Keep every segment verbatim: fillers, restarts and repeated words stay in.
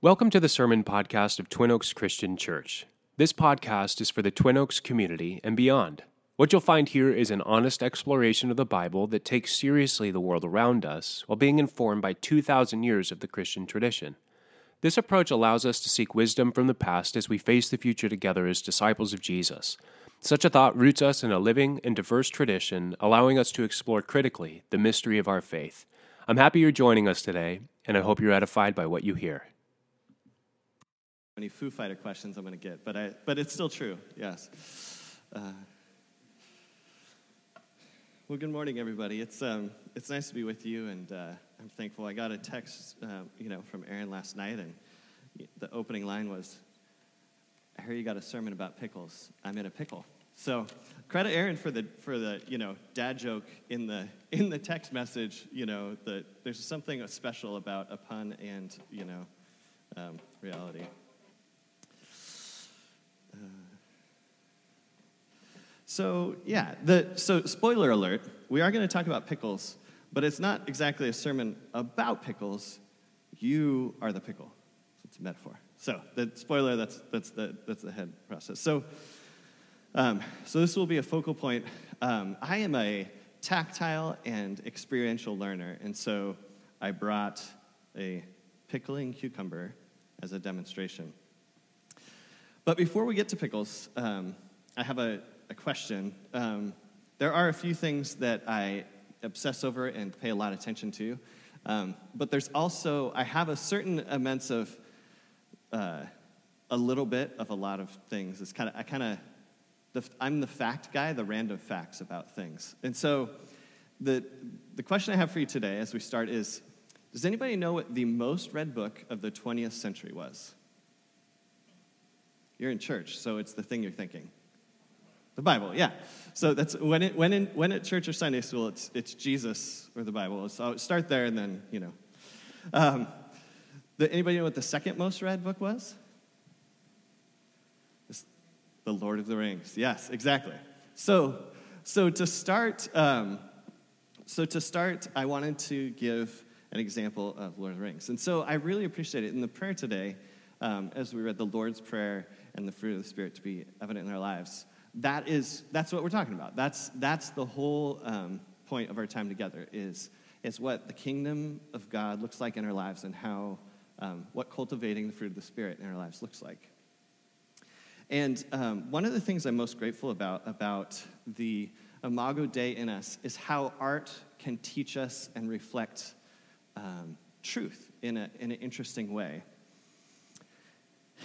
Welcome to the Sermon Podcast of Twin Oaks Christian Church. This podcast is for the Twin Oaks community and beyond. What you'll find here is an honest exploration of the Bible that takes seriously the world around us while being informed by two thousand years of the Christian tradition. This approach allows us to seek wisdom from the past as we face the future together as disciples of Jesus. Such a thought roots us in a living and diverse tradition, allowing us to explore critically the mystery of our faith. I'm happy you're joining us today, and I hope you're edified by what you hear. Any Foo Fighter questions I'm going to get, but I but it's still true, yes. Uh, well, good morning, everybody. It's um it's nice to be with you, and uh, I'm thankful. I got a text, uh, you know, from Aaron last night, and the opening line was, "I hear you got a sermon about pickles. I'm in a pickle." So credit Aaron for the for the you know dad joke in the in the text message. You know, that there's something special about a pun and you know um, reality. So, yeah, the so spoiler alert, we are going to talk about pickles, but it's not exactly a sermon about pickles. You are the pickle. It's a metaphor. So, the spoiler, that's that's the that's the head process. So, um, so this will be a focal point. Um, I am a tactile and experiential learner, and so I brought a pickling cucumber as a demonstration. But before we get to pickles, um, I have a A question. Um, there are a few things that I obsess over and pay a lot of attention to, um, but there's also, I have a certain immense of, uh, a little bit of a lot of things. It's kind of, I kind of, I'm the fact guy, the random facts about things. And so the the question I have for you today as we start is, does anybody know what the most read book of the twentieth century was? You're in church, so it's the thing you're thinking. The Bible, yeah. So that's when it when in when at church or Sunday school, it's it's Jesus or the Bible. So I'll start there, and then you know. Um, the, anybody know what the second most read book was? It's the Lord of the Rings. Yes, exactly. So so to start, um, so to start, I wanted to give an example of Lord of the Rings, and so I really appreciate it in the prayer today, um, as we read the Lord's Prayer and the fruit of the Spirit to be evident in our lives. That is, that's what we're talking about. That's that's the whole um, point of our time together is, is what the kingdom of God looks like in our lives and how, um, what cultivating the fruit of the Spirit in our lives looks like. And um, one of the things I'm most grateful about, about the Imago Dei in us is how art can teach us and reflect um, truth in a in an interesting way.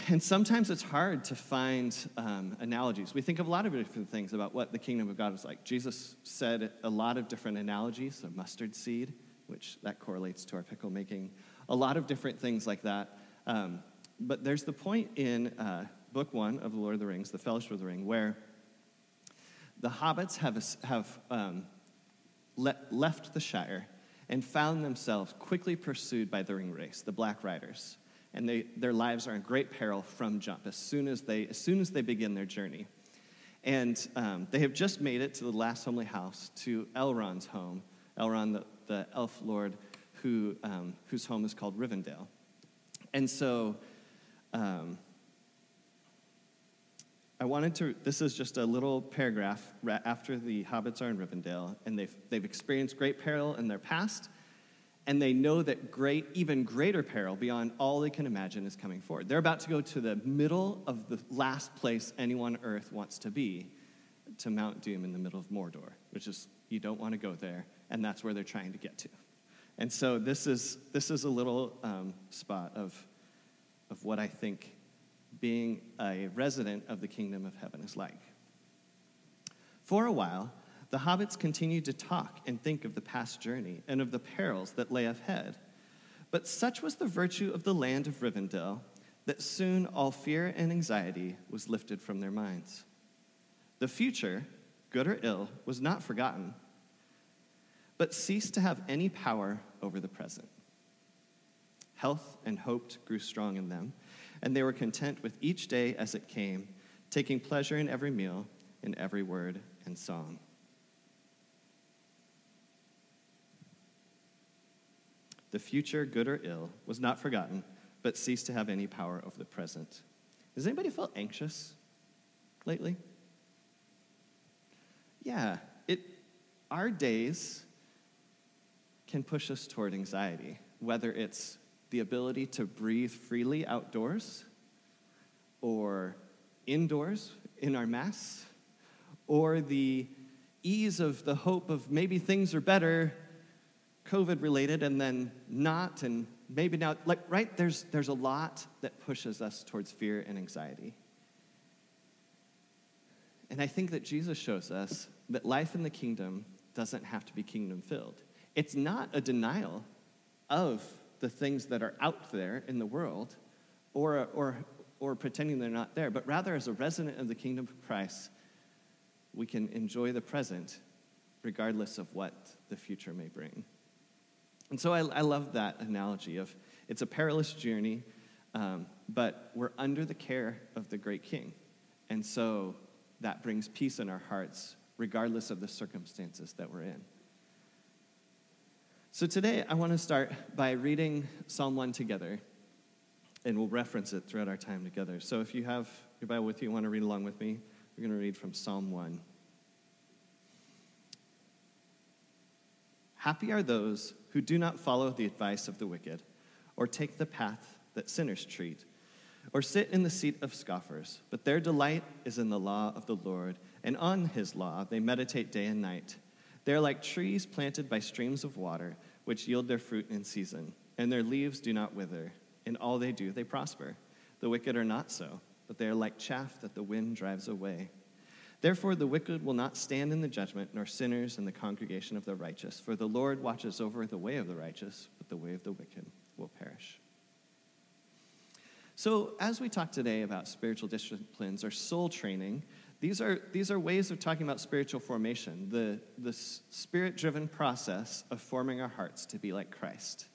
And sometimes it's hard to find um, analogies. We think of a lot of different things about what the kingdom of God is like. Jesus said a lot of different analogies, a mustard seed, which that correlates to our pickle making, a lot of different things like that. Um, but there's the point in uh, book one of The Lord of the Rings, The Fellowship of the Ring, where the hobbits have, a, have um, le- left the Shire and found themselves quickly pursued by the ring race, the Black Riders. And they, their lives are in great peril from jump as soon as they as soon as they begin their journey, and um, they have just made it to the last homely house, to Elrond's home, Elrond the, the elf lord, who um, whose home is called Rivendell, and so um, I wanted to. This is just a little paragraph after the hobbits are in Rivendell, and they've they've experienced great peril in their past. And they know that great, even greater peril beyond all they can imagine is coming forward. They're about to go to the middle of the last place anyone on earth wants to be, to Mount Doom in the middle of Mordor, which is, you don't want to go there, and that's where they're trying to get to. And so this is this is a little um, spot of, of what I think being a resident of the kingdom of heaven is like. For a while, the hobbits continued to talk and think of the past journey and of the perils that lay ahead. But such was the virtue of the land of Rivendell that soon all fear and anxiety was lifted from their minds. The future, good or ill, was not forgotten, but ceased to have any power over the present. Health and hope grew strong in them, and they were content with each day as it came, taking pleasure in every meal, in every word and song. The future, good or ill, was not forgotten, but cease to have any power over the present. Does anybody feel anxious lately? Yeah, it, our days can push us toward anxiety, whether it's the ability to breathe freely outdoors or indoors in our masks, or the ease of the hope of maybe things are better, COVID-related, and then not, and maybe now, like, right? There's, there's a lot that pushes us towards fear and anxiety. And I think that Jesus shows us that life in the kingdom doesn't have to be kingdom-filled. It's not a denial of the things that are out there in the world or, or, or pretending they're not there, but rather as a resident of the kingdom of Christ, we can enjoy the present regardless of what the future may bring. And so I, I love that analogy of it's a perilous journey, um, but we're under the care of the great King. And so that brings peace in our hearts regardless of the circumstances that we're in. So today I want to start by reading Psalm one together, and we'll reference it throughout our time together. So if you have your Bible with you, you want to read along with me, we're going to read from Psalm one. Happy are those who do not follow the advice of the wicked, or take the path that sinners treat, or sit in the seat of scoffers, but their delight is in the law of the Lord, and on his law they meditate day and night. They are like trees planted by streams of water, which yield their fruit in season, and their leaves do not wither. In all they do, they prosper. The wicked are not so, but they are like chaff that the wind drives away. Therefore the wicked will not stand in the judgment, nor sinners in the congregation of the righteous. For the Lord watches over the way of the righteous, but the way of the wicked will perish. So as we talk today about spiritual disciplines or soul training, these are these are ways of talking about spiritual formation, the, the spirit-driven process of forming our hearts to be like Christ.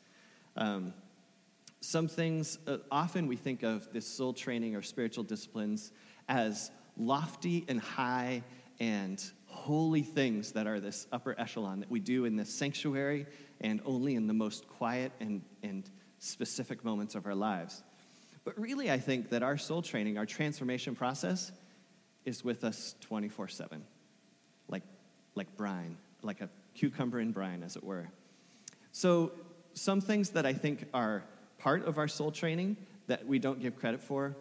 Um, Some things, uh, often we think of this soul training or spiritual disciplines as lofty and high and holy things that are this upper echelon that we do in this sanctuary and only in the most quiet and, and specific moments of our lives. But really, I think that our soul training, our transformation process is with us twenty-four seven, like, like brine, like a cucumber in brine, as it were. So some things that I think are part of our soul training that we don't give credit for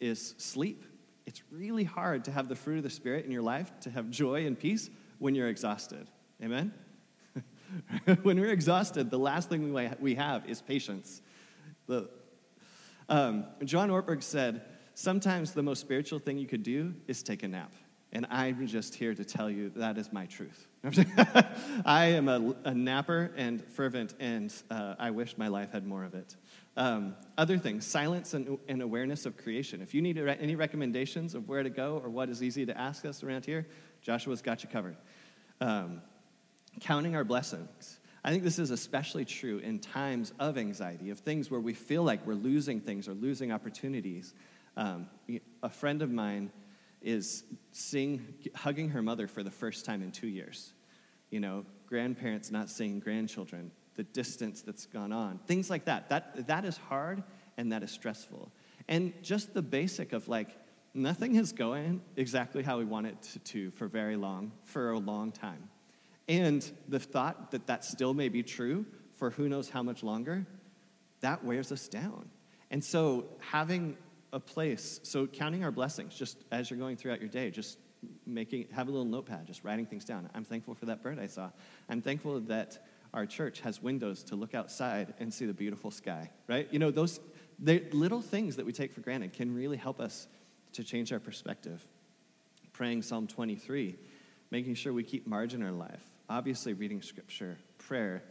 is sleep. It's really hard to have the fruit of the Spirit in your life, to have joy and peace when you're exhausted. Amen? When we're exhausted, the last thing we have is patience. The, um, John Ortberg said, sometimes the most spiritual thing you could do is take a nap. And I'm just here to tell you that is my truth. I am a, a napper and fervent, and uh, I wish my life had more of it. Um, other things, silence and, and awareness of creation. If you need any recommendations of where to go or what is easy to ask us around here, Joshua's got you covered. Um, counting our blessings. I think this is especially true in times of anxiety, of things where we feel like we're losing things or losing opportunities. Um, a friend of mine is seeing, hugging her mother for the first time in two years. You know, grandparents not seeing grandchildren, the distance that's gone on, things like that. That that is hard and that is stressful. And just the basic of like, nothing is going exactly how we want it to, to for very long, for a long time. And the thought that that still may be true for who knows how much longer, that wears us down. And so having a place, so counting our blessings, just as you're going throughout your day, just making, have a little notepad, just writing things down. I'm thankful for that bird I saw. I'm thankful that our church has windows to look outside and see the beautiful sky, right? You know, those little things that we take for granted can really help us to change our perspective. Praying Psalm twenty-three, making sure we keep margin in our life, obviously reading scripture, prayer,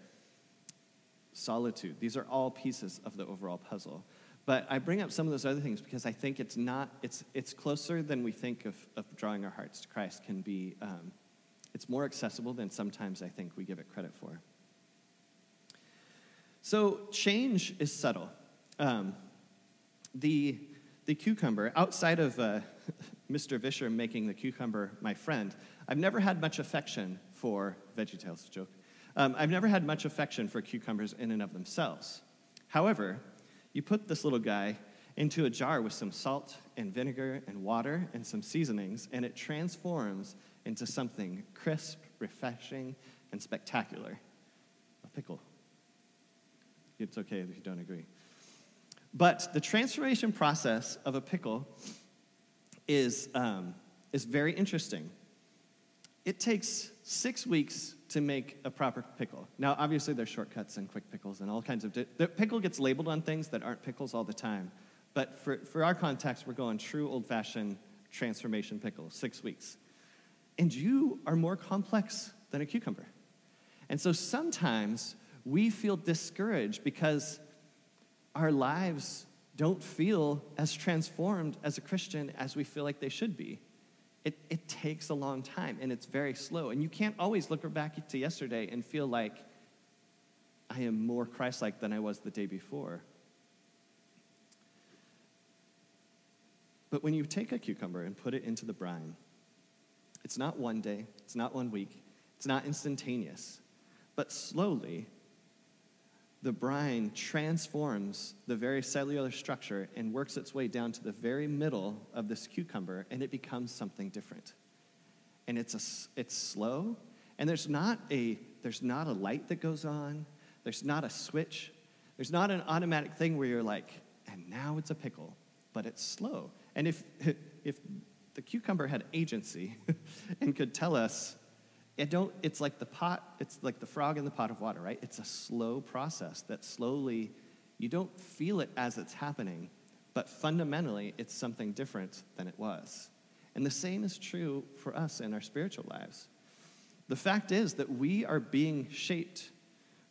solitude. These are all pieces of the overall puzzle. But I bring up some of those other things because I think it's not, it's it's closer than we think of, of drawing our hearts to Christ can be, um, it's more accessible than sometimes I think we give it credit for. So change is subtle. Um, the the cucumber, outside of uh, Mister Vischer making the cucumber my friend, I've never had much affection for, VeggieTales joke, um, I've never had much affection for cucumbers in and of themselves. However, you put this little guy into a jar with some salt and vinegar and water and some seasonings, and it transforms into something crisp, refreshing, and spectacular. A pickle. It's okay if you don't agree. But the transformation process of a pickle is um, is very interesting. It takes six weeks to make a proper pickle. Now, obviously, there's shortcuts and quick pickles and all kinds of... Di- the pickle gets labeled on things that aren't pickles all the time. But for, for our context, we're going true old-fashioned transformation pickle, six weeks. And you are more complex than a cucumber. And so sometimes we feel discouraged because our lives don't feel as transformed as a Christian as we feel like they should be. It, it takes a long time, and it's very slow. And you can't always look back to yesterday and feel like I am more Christ-like than I was the day before. But when you take a cucumber and put it into the brine, it's not one day, it's not one week, it's not instantaneous. But slowly, the brine transforms the very cellular structure and works its way down to the very middle of this cucumber, and it becomes something different. And it's a, it's slow, and there's not a there's not a light that goes on, there's not a switch, there's not an automatic thing where you're like, and now it's a pickle, but it's slow. And if if the cucumber had agency and could tell us, it don't, it's like the pot, it's like the frog in the pot of water, right? It's a slow process that slowly, you don't feel it as it's happening, but fundamentally, it's something different than it was. And the same is true for us in our spiritual lives. The fact is that we are being shaped,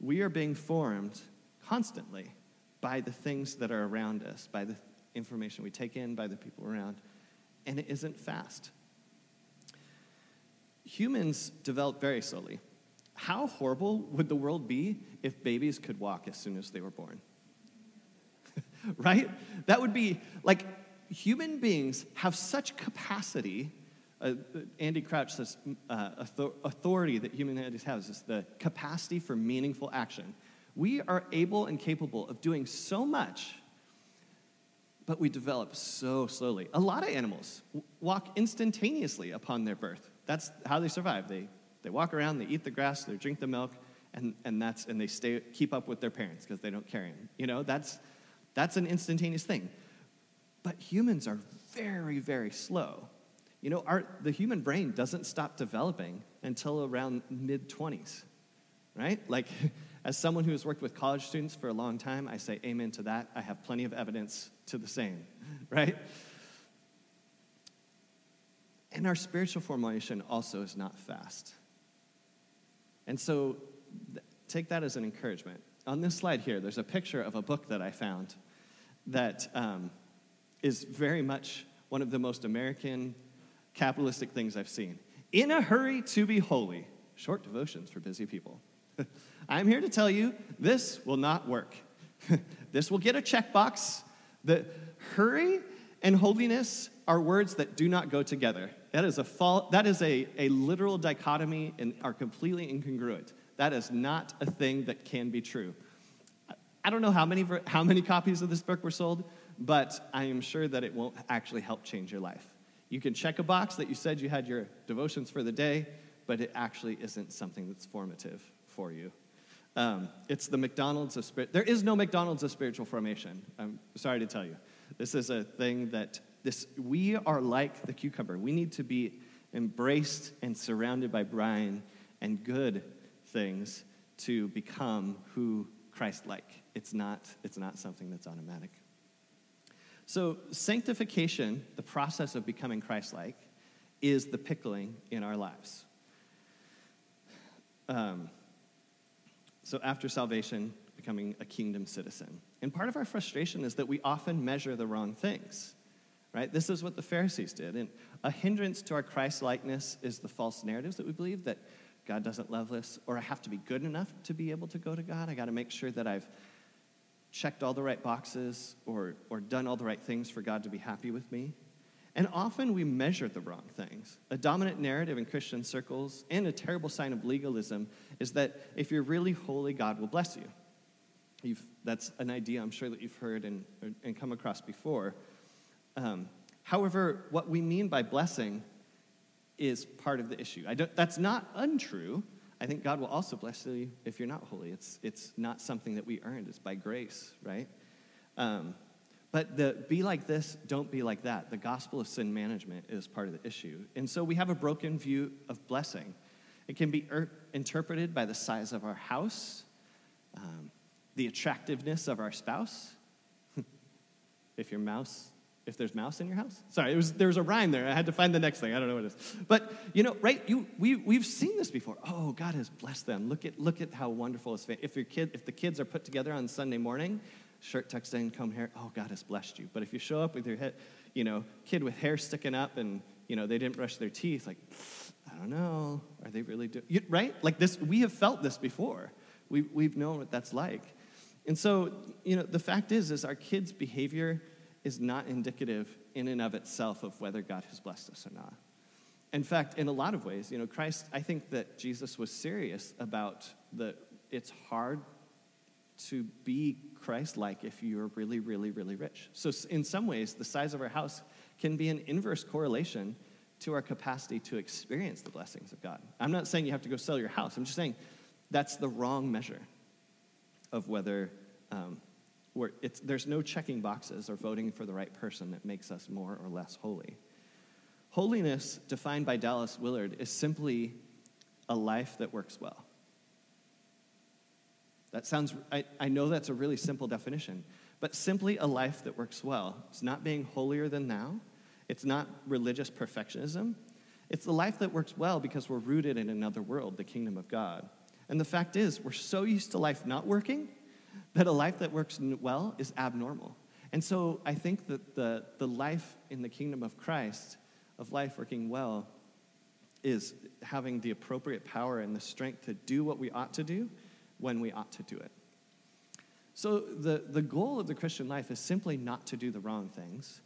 we are being formed constantly by the things that are around us, by the information we take in, by the people around, and it isn't fast. Humans develop very slowly. How horrible would the world be if babies could walk as soon as they were born? Right? That would be, like, human beings have such capacity. Uh, Andy Crouch says uh, authority that humanity has is the capacity for meaningful action. We are able and capable of doing so much, but we develop so slowly. A lot of animals walk instantaneously upon their birth. That's how they survive. They they walk around, they eat the grass, they drink the milk, and, and that's and they stay keep up with their parents because they don't carry them. You know, that's that's an instantaneous thing. But humans are very, very slow. You know, our the human brain doesn't stop developing until around mid twenties, right? Like, as someone who has worked with college students for a long time, I say amen to that. I have plenty of evidence to the same, right? And our spiritual formation also is not fast. And so th- take that as an encouragement. On this slide here, there's a picture of a book that I found that um, is very much one of the most American capitalistic things I've seen. In a Hurry to Be Holy, Short Devotions for Busy People. I'm here to tell you, this will not work. This will get a checkbox. The hurry and holiness are words that do not go together. That is a fault. That is a, a literal dichotomy and are completely incongruent. That is not a thing that can be true. I don't know how many how many copies of this book were sold, but I am sure that it won't actually help change your life. You can check a box that you said you had your devotions for the day, but it actually isn't something that's formative for you. Um, it's the McDonald's of spirit. There is no McDonald's of spiritual formation. I'm sorry to tell you. This is a thing that This, we are like the cucumber. We need to be embraced and surrounded by brine and good things to become who Christ-like. It's not, it's not something that's automatic. So sanctification, the process of becoming Christ-like, is the pickling in our lives. Um, so after salvation, becoming a kingdom citizen. And part of our frustration is that we often measure the wrong things. Right? This is what the Pharisees did. And a hindrance to our Christ-likeness is the false narratives that we believe, that God doesn't love us, or I have to be good enough to be able to go to God. I got to make sure that I've checked all the right boxes or, or done all the right things for God to be happy with me. And often we measure the wrong things. A dominant narrative in Christian circles and a terrible sign of legalism is that if you're really holy, God will bless you. You've, that's an idea I'm sure that you've heard and, and come across before. Um, however, what we mean by blessing is part of the issue. I don't, that's not untrue. I think God will also bless you if you're not holy. It's it's not something that we earned. It's by grace, right? Um, but the be like this, don't be like that. The gospel of sin management is part of the issue. And so we have a broken view of blessing. It can be er- interpreted by the size of our house, um, the attractiveness of our spouse. if your mouse... If there's mouse in your house? Sorry, it was, there was a rhyme there. I had to find the next thing. I don't know what it is. But, you know, right, you, we, we've seen this before. Oh, God has blessed them. Look at look at how wonderful his family. If your kid, if the kids are put together on Sunday morning, shirt tucked in, comb hair, oh, God has blessed you. But if you show up with your head, you know, kid with hair sticking up and, you know, they didn't brush their teeth, like, I don't know. Are they really doing, right? Like this, we have felt this before. We, we've known what that's like. And so, you know, the fact is, is our kids' behavior is not indicative in and of itself of whether God has blessed us or not. In fact, in a lot of ways, you know, Christ, I think that Jesus was serious about the, it's hard to be Christ-like if you're really, really, really rich. So in some ways, the size of our house can be an inverse correlation to our capacity to experience the blessings of God. I'm not saying you have to go sell your house. I'm just saying that's the wrong measure of whether... Um, Where it's, there's no checking boxes or voting for the right person that makes us more or less holy. Holiness, defined by Dallas Willard, is simply a life that works well. That sounds, I, I know that's a really simple definition, but simply a life that works well. It's not being holier than thou. It's not religious perfectionism. It's the life that works well because we're rooted in another world, the kingdom of God. And the fact is, we're so used to life not working that a life that works well is abnormal. And so I think that the, the life in the kingdom of Christ, of life working well, is having the appropriate power and the strength to do what we ought to do when we ought to do it. So the, the goal of the Christian life is simply not to do the wrong things,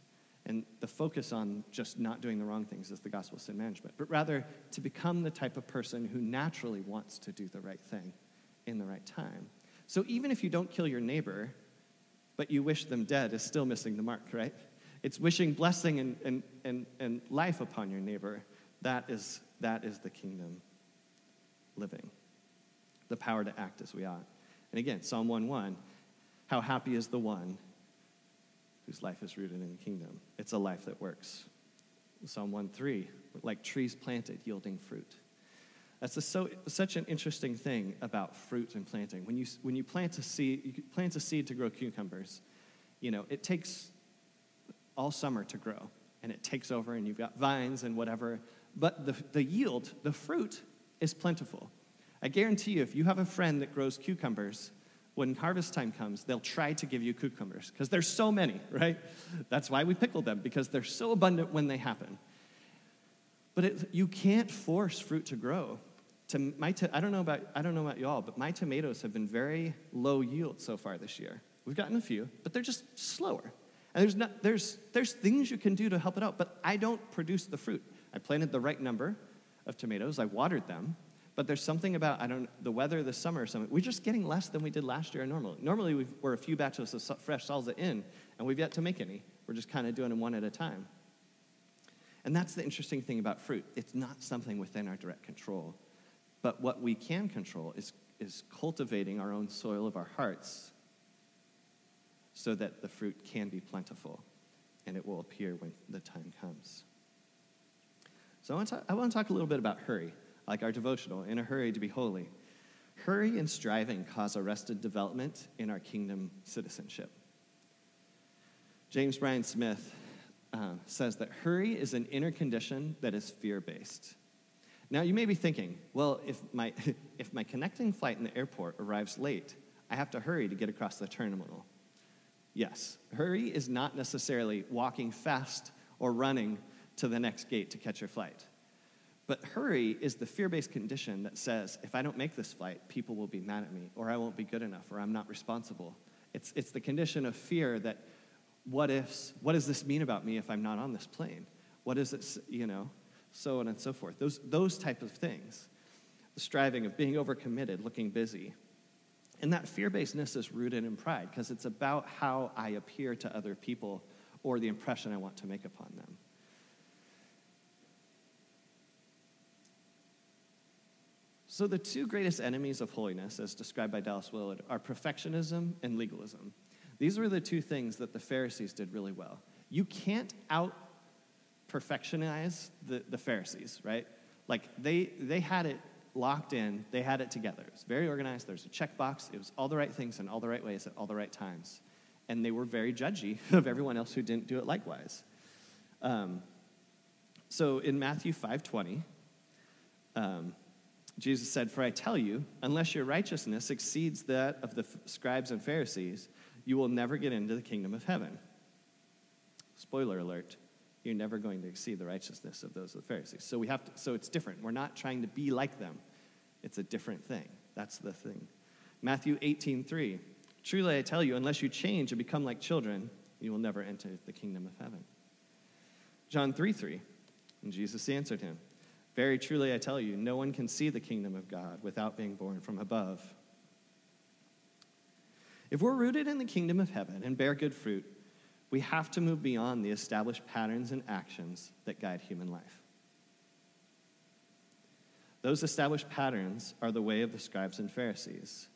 and the focus on just not doing the wrong things is the gospel of sin management, but rather to become the type of person who naturally wants to do the right thing in the right time. So even if you don't kill your neighbor, but you wish them dead, is still missing the mark, right? It's wishing blessing and, and, and, and life upon your neighbor. That is, that is the kingdom living, the power to act as we ought. And again, Psalm one one, how happy is the one whose life is rooted in the kingdom. It's a life that works. Psalm one three, like trees planted, yielding fruit. That's a, so, such an interesting thing about fruit and planting. When you when you plant a seed, you plant a seed to grow cucumbers. You know, it takes all summer to grow, and it takes over, and you've got vines and whatever. But the the yield, the fruit, is plentiful. I guarantee you, if you have a friend that grows cucumbers, when harvest time comes, they'll try to give you cucumbers because there's so many, right? That's why we pickle them, because they're so abundant when they happen. But it, you can't force fruit to grow. To my to, I don't know about I don't know about y'all, but my tomatoes have been very low yield so far this year. We've gotten a few, but they're just slower. And there's not there's there's things you can do to help it out, but I don't produce the fruit. I planted the right number of tomatoes. I watered them, but there's something about I don't the weather this summer or something. We're just getting less than we did last year normally. Normally we've, we're a few batches of fresh salsa in, and we've yet to make any. We're just kind of doing them one at a time. And that's the interesting thing about fruit. It's not something within our direct control. But what we can control is, is cultivating our own soil of our hearts so that the fruit can be plentiful and it will appear when the time comes. So I want to talk, I want to talk a little bit about hurry, like our devotional, in a hurry to be holy. Hurry and striving cause arrested development in our kingdom citizenship. James Bryan Smith Uh, says that hurry is an inner condition that is fear-based. Now, you may be thinking, well, if my if my connecting flight in the airport arrives late, I have to hurry to get across the terminal. Yes, hurry is not necessarily walking fast or running to the next gate to catch your flight. But hurry is the fear-based condition that says, if I don't make this flight, people will be mad at me, or I won't be good enough, or I'm not responsible. It's it's the condition of fear that What ifs? What does this mean about me if I'm not on this plane? What is it, you know, so on and so forth. Those those type of things. The striving of being overcommitted, looking busy. And that fear-basedness is rooted in pride because it's about how I appear to other people or the impression I want to make upon them. So the two greatest enemies of holiness, as described by Dallas Willard, are perfectionism and legalism. These were the two things that the Pharisees did really well. You can't out-perfectionize the, the Pharisees, right? Like, they they had it locked in. They had it together. It was very organized. There's a checkbox. It was all the right things in all the right ways at all the right times. And they were very judgy of everyone else who didn't do it likewise. Um, so in Matthew five twenty, um, Jesus said, "For I tell you, unless your righteousness exceeds that of the scribes and Pharisees, you will never get into the kingdom of heaven." Spoiler alert. You're never going to exceed the righteousness of those of the Pharisees. So we have to, so it's different. We're not trying to be like them. It's a different thing. That's the thing. Matthew eighteen three. "Truly I tell you, unless you change and become like children, you will never enter the kingdom of heaven." John three three. "And Jesus answered him, 'Very truly I tell you, no one can see the kingdom of God without being born from above.'" If we're rooted in the kingdom of heaven and bear good fruit, we have to move beyond the established patterns and actions that guide human life. Those established patterns are the way of the scribes and Pharisees.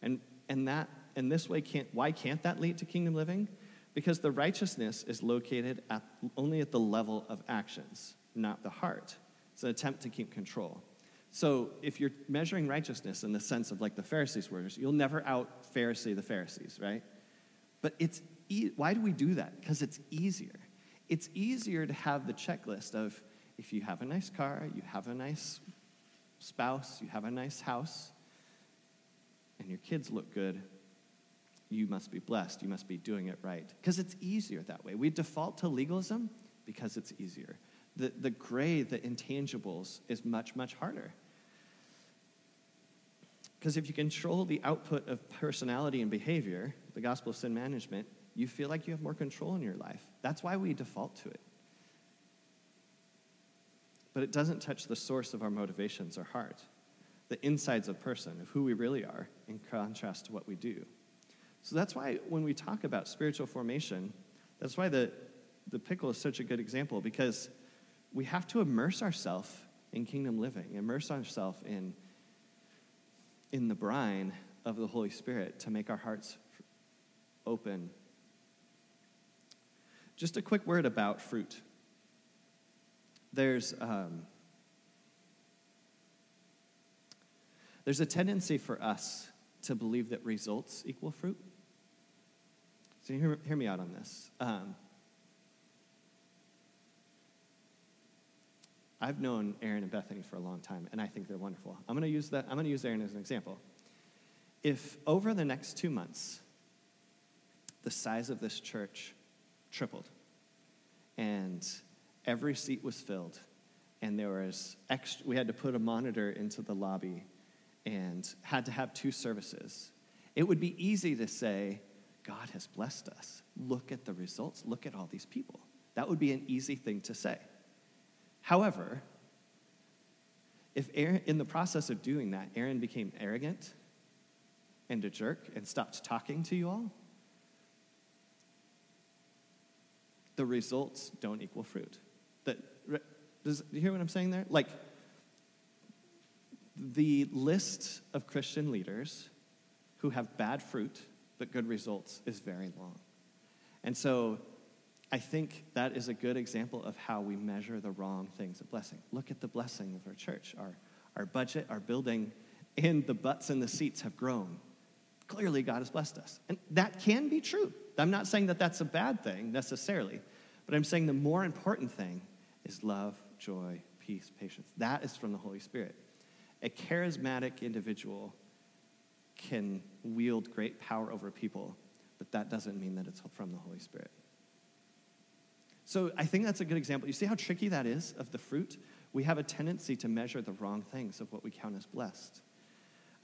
And and that and this way can't why can't that lead to kingdom living? Because the righteousness is located at only at the level of actions, not the heart. It's an attempt to keep control. So if you're measuring righteousness in the sense of like the Pharisees were, you'll never out-Pharisee the Pharisees, right? But it's why do we do that? Because it's easier. It's easier to have the checklist of if you have a nice car, you have a nice spouse, you have a nice house, and your kids look good, you must be blessed. You must be doing it right. Because it's easier that way. We default to legalism because it's easier. The, the gray, the intangibles, is much, much harder. Because if you control the output of personality and behavior, the gospel of sin management, you feel like you have more control in your life. That's why we default to it. But it doesn't touch the source of our motivations or heart, the insides of person, of who we really are, in contrast to what we do. So that's why when we talk about spiritual formation, that's why the, the pickle is such a good example, because we have to immerse ourselves in kingdom living, immerse ourselves in, in the brine of the Holy Spirit to make our hearts open. Just a quick word about fruit. There's um, there's a tendency for us to believe that results equal fruit. So hear, hear me out on this. Um, I've known Aaron and Bethany for a long time, and I think they're wonderful. I'm going to use that. I'm going to use Aaron as an example. If over the next two months, the size of this church tripled, and every seat was filled, and there was extra, we had to put a monitor into the lobby, and had to have two services, it would be easy to say, "God has blessed us. Look at the results. Look at all these people." That would be an easy thing to say. However, if Aaron, in the process of doing that, Aaron became arrogant and a jerk and stopped talking to you all, the results don't equal fruit. That, does, do you hear what I'm saying there? Like, the list of Christian leaders who have bad fruit but good results is very long. And so I think that is a good example of how we measure the wrong things of blessing. Look at the blessing of our church, our, our budget, our building, and the butts and the seats have grown. Clearly, God has blessed us. And that can be true. I'm not saying that that's a bad thing necessarily, but I'm saying the more important thing is love, joy, peace, patience. That is from the Holy Spirit. A charismatic individual can wield great power over people, but that doesn't mean that it's from the Holy Spirit. So I think that's a good example. You see how tricky that is of the fruit? We have a tendency to measure the wrong things of what we count as blessed.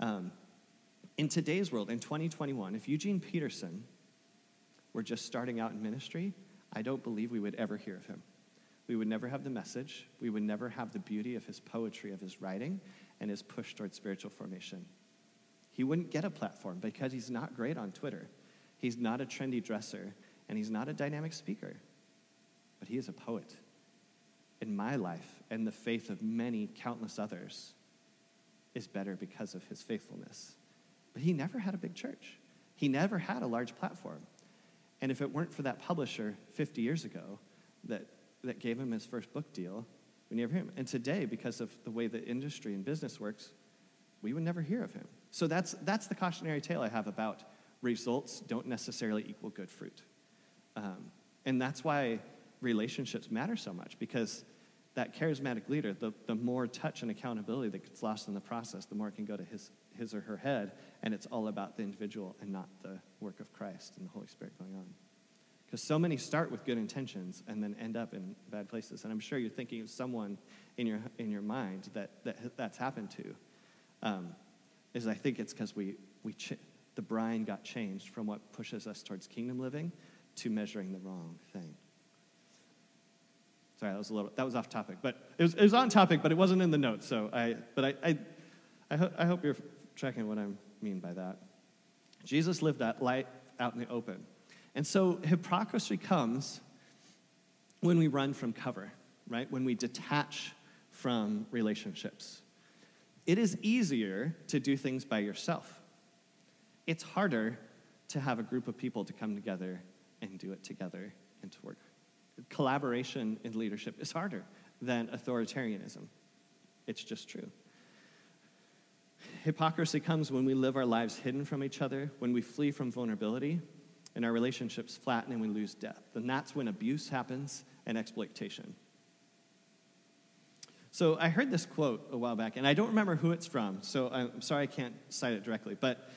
Um, in today's world, in twenty twenty-one, if Eugene Peterson were just starting out in ministry, I don't believe we would ever hear of him. We would never have the message. We would never have the beauty of his poetry, of his writing, and his push towards spiritual formation. He wouldn't get a platform because he's not great on Twitter. He's not a trendy dresser, and he's not a dynamic speaker. But he is a poet. In my life, and the faith of many countless others is better because of his faithfulness. But he never had a big church. He never had a large platform. And if it weren't for that publisher fifty years ago that, that gave him his first book deal, we never hear him. And today, because of the way the industry and business works, we would never hear of him. So that's that's the cautionary tale I have about results don't necessarily equal good fruit. Um, and that's why relationships matter so much, because that charismatic leader, the, the more touch and accountability that gets lost in the process, the more it can go to his his or her head, and it's all about the individual and not the work of Christ and the Holy Spirit going on. Because so many start with good intentions and then end up in bad places. And I'm sure you're thinking of someone in your in your mind that, that that's happened to. Um, is I think it's because we, we ch- the brine got changed from what pushes us towards kingdom living to measuring the wrong thing. Sorry, that was a little that was off topic, but it was it was on topic, but it wasn't in the notes. So I but I I I, ho- I hope you're tracking what I mean by that. Jesus lived that light out in the open. And so hypocrisy comes when we run from cover, right? When we detach from relationships. It is easier to do things by yourself. It's harder to have a group of people to come together and do it together and to work. Collaboration in leadership is harder than authoritarianism. It's just true. Hypocrisy comes when we live our lives hidden from each other, when we flee from vulnerability, and our relationships flatten and we lose depth. And that's when abuse happens and exploitation. So I heard this quote a while back, and I don't remember who it's from, so I'm sorry I can't cite it directly, but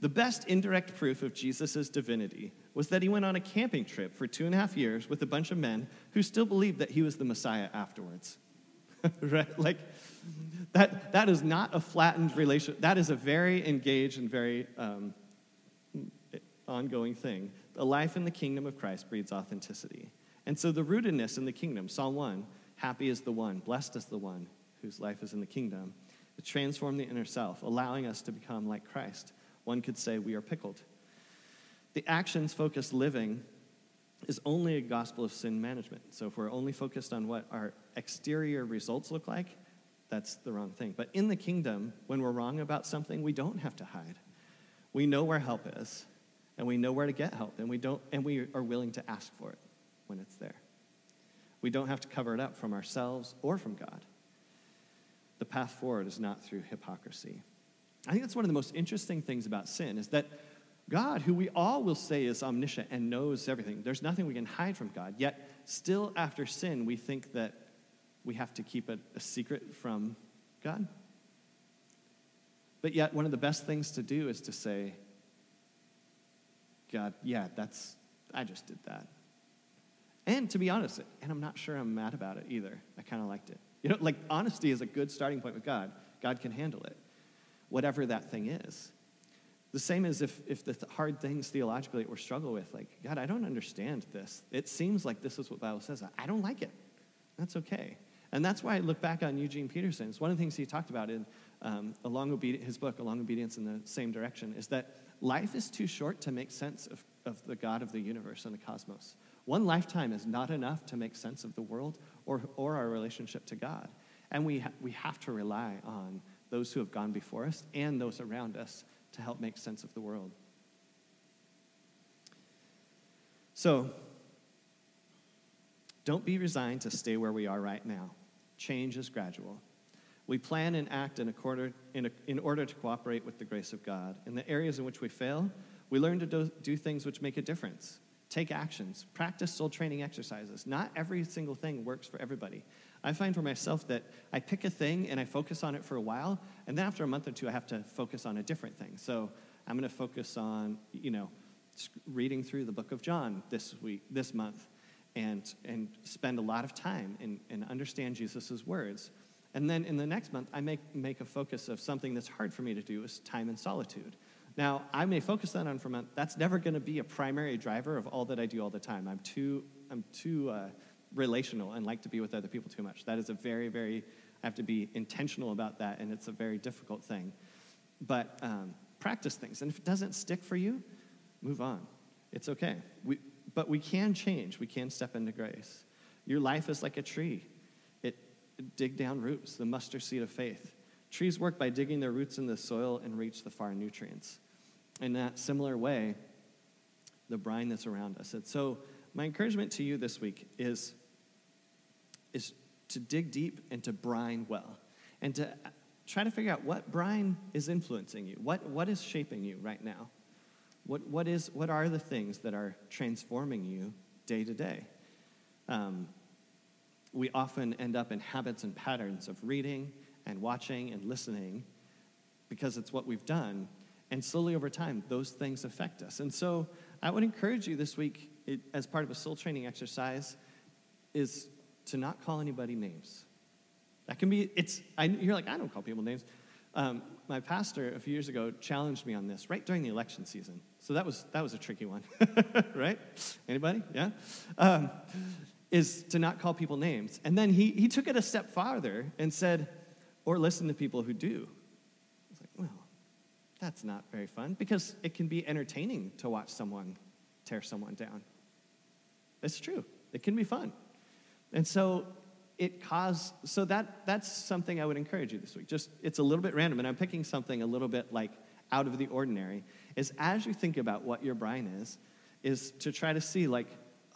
the best indirect proof of Jesus' divinity was that he went on a camping trip for two and a half years with a bunch of men who still believed that he was the Messiah afterwards. Right? Like, that that is not a flattened relation. That is a very engaged and very um, ongoing thing. The life in the kingdom of Christ breeds authenticity. And so the rootedness in the kingdom, Psalm one, happy is the one, blessed is the one whose life is in the kingdom. It transformed the inner self, allowing us to become like Christ. One could say we are pickled. The actions-focused living is only a gospel of sin management. So if we're only focused on what our exterior results look like, that's the wrong thing. But in the kingdom, when we're wrong about something, we don't have to hide. We know where help is, and we know where to get help, and we don't, and we are willing to ask for it when it's there. We don't have to cover it up from ourselves or from God. The path forward is not through hypocrisy. I think that's one of the most interesting things about sin is that God, who we all will say is omniscient and knows everything, there's nothing we can hide from God, yet still after sin, we think that we have to keep it a secret from God. But yet, one of the best things to do is to say, God, yeah, that's, I just did that. And to be honest, and I'm not sure I'm mad about it either. I kind of liked it. You know, like honesty is a good starting point with God. God can handle it, whatever that thing is. The same as if, if the hard things theologically that we struggle with, like, God, I don't understand this. It seems like this is what the Bible says. I don't like it. That's okay. And that's why I look back on Eugene Peterson. It's one of the things he talked about in um, A Long Obe- his book, A Long Obedience in the Same Direction, is that life is too short to make sense of, of the God of the universe and the cosmos. One lifetime is not enough to make sense of the world or, or our relationship to God. And we ha- we have to rely on those who have gone before us and those around us to help make sense of the world. So, don't be resigned to stay where we are right now. Change is gradual. We plan and act in, a quarter, in, a, in order to cooperate with the grace of God. In the areas in which we fail, we learn to do, do things which make a difference. Take actions. Practice soul training exercises. Not every single thing works for everybody. I find for myself that I pick a thing and I focus on it for a while, and then after a month or two, I have to focus on a different thing. So I'm going to focus on, you know, reading through the book of John this week, this month, and and spend a lot of time and, and understand Jesus' words. And then in the next month, I make, make a focus of something that's hard for me to do is time in solitude. Now, I may focus that on for a month. That's never going to be a primary driver of all that I do all the time. I'm too, I'm too uh, relational and like to be with other people too much. That is a very, very, I have to be intentional about that, and it's a very difficult thing. But um, practice things. And if it doesn't stick for you, move on. It's okay. We, but we can change. We can step into grace. Your life is like a tree. It, it dig down roots, the mustard seed of faith. Trees work by digging their roots in the soil and reach the far nutrients. In that similar way, the brine that's around us. And so my encouragement to you this week is, is to dig deep and to brine well, and to try to figure out what brine is influencing you. What what is shaping you right now? What what is what are the things that are transforming you day to day? Um, we often end up in habits and patterns of reading and watching and listening because it's what we've done. And slowly over time, those things affect us. And so I would encourage you this week, it, as part of a soul training exercise, is to not call anybody names. That can be, it's, I, you're like, I don't call people names. Um, my pastor a few years ago challenged me on this right during the election season. So that was that was a tricky one, right? Anybody? Yeah? Um, is to not call people names. And then he he took it a step farther and said, or listen to people who do. I was like, well, that's not very fun, because it can be entertaining to watch someone tear someone down. It's true. It can be fun. And so it caused, so that that's something I would encourage you this week. Just, it's a little bit random, and I'm picking something a little bit like out of the ordinary, is as you think about what your brine is, is to try to see like,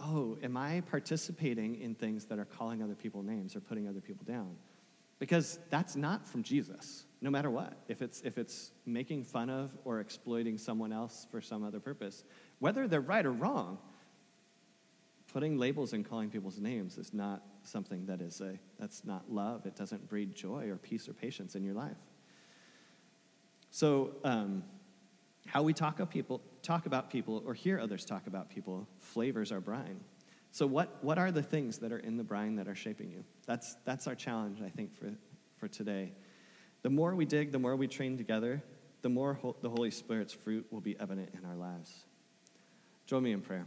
oh, am I participating in things that are calling other people names or putting other people down? Because that's not from Jesus, no matter what. If it's if it's making fun of or exploiting someone else for some other purpose, whether they're right or wrong, putting labels and calling people's names is not something that is a, that's not love. It doesn't breed joy or peace or patience in your life. So um, how we talk of people, talk about people or hear others talk about people flavors our brine. So what what are the things that are in the brine that are shaping you? That's that's our challenge, I think, for, for today. The more we dig, the more we train together, the more ho- the Holy Spirit's fruit will be evident in our lives. Join me in prayer.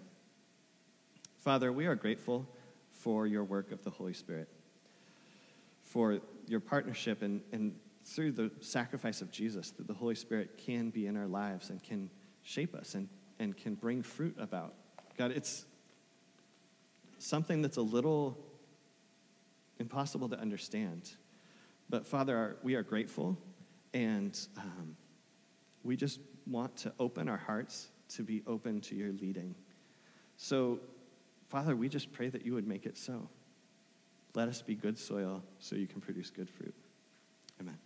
Father, we are grateful for your work of the Holy Spirit, for your partnership, and, and through the sacrifice of Jesus, that the Holy Spirit can be in our lives and can shape us and, and can bring fruit about. God, it's something that's a little impossible to understand. But Father, our, we are grateful, and um, we just want to open our hearts to be open to your leading. So, Father, we just pray that you would make it so. Let us be good soil so you can produce good fruit. Amen.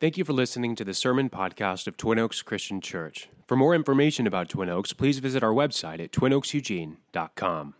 Thank you for listening to the sermon podcast of Twin Oaks Christian Church. For more information about Twin Oaks, please visit our website at twin oaks eugene dot com.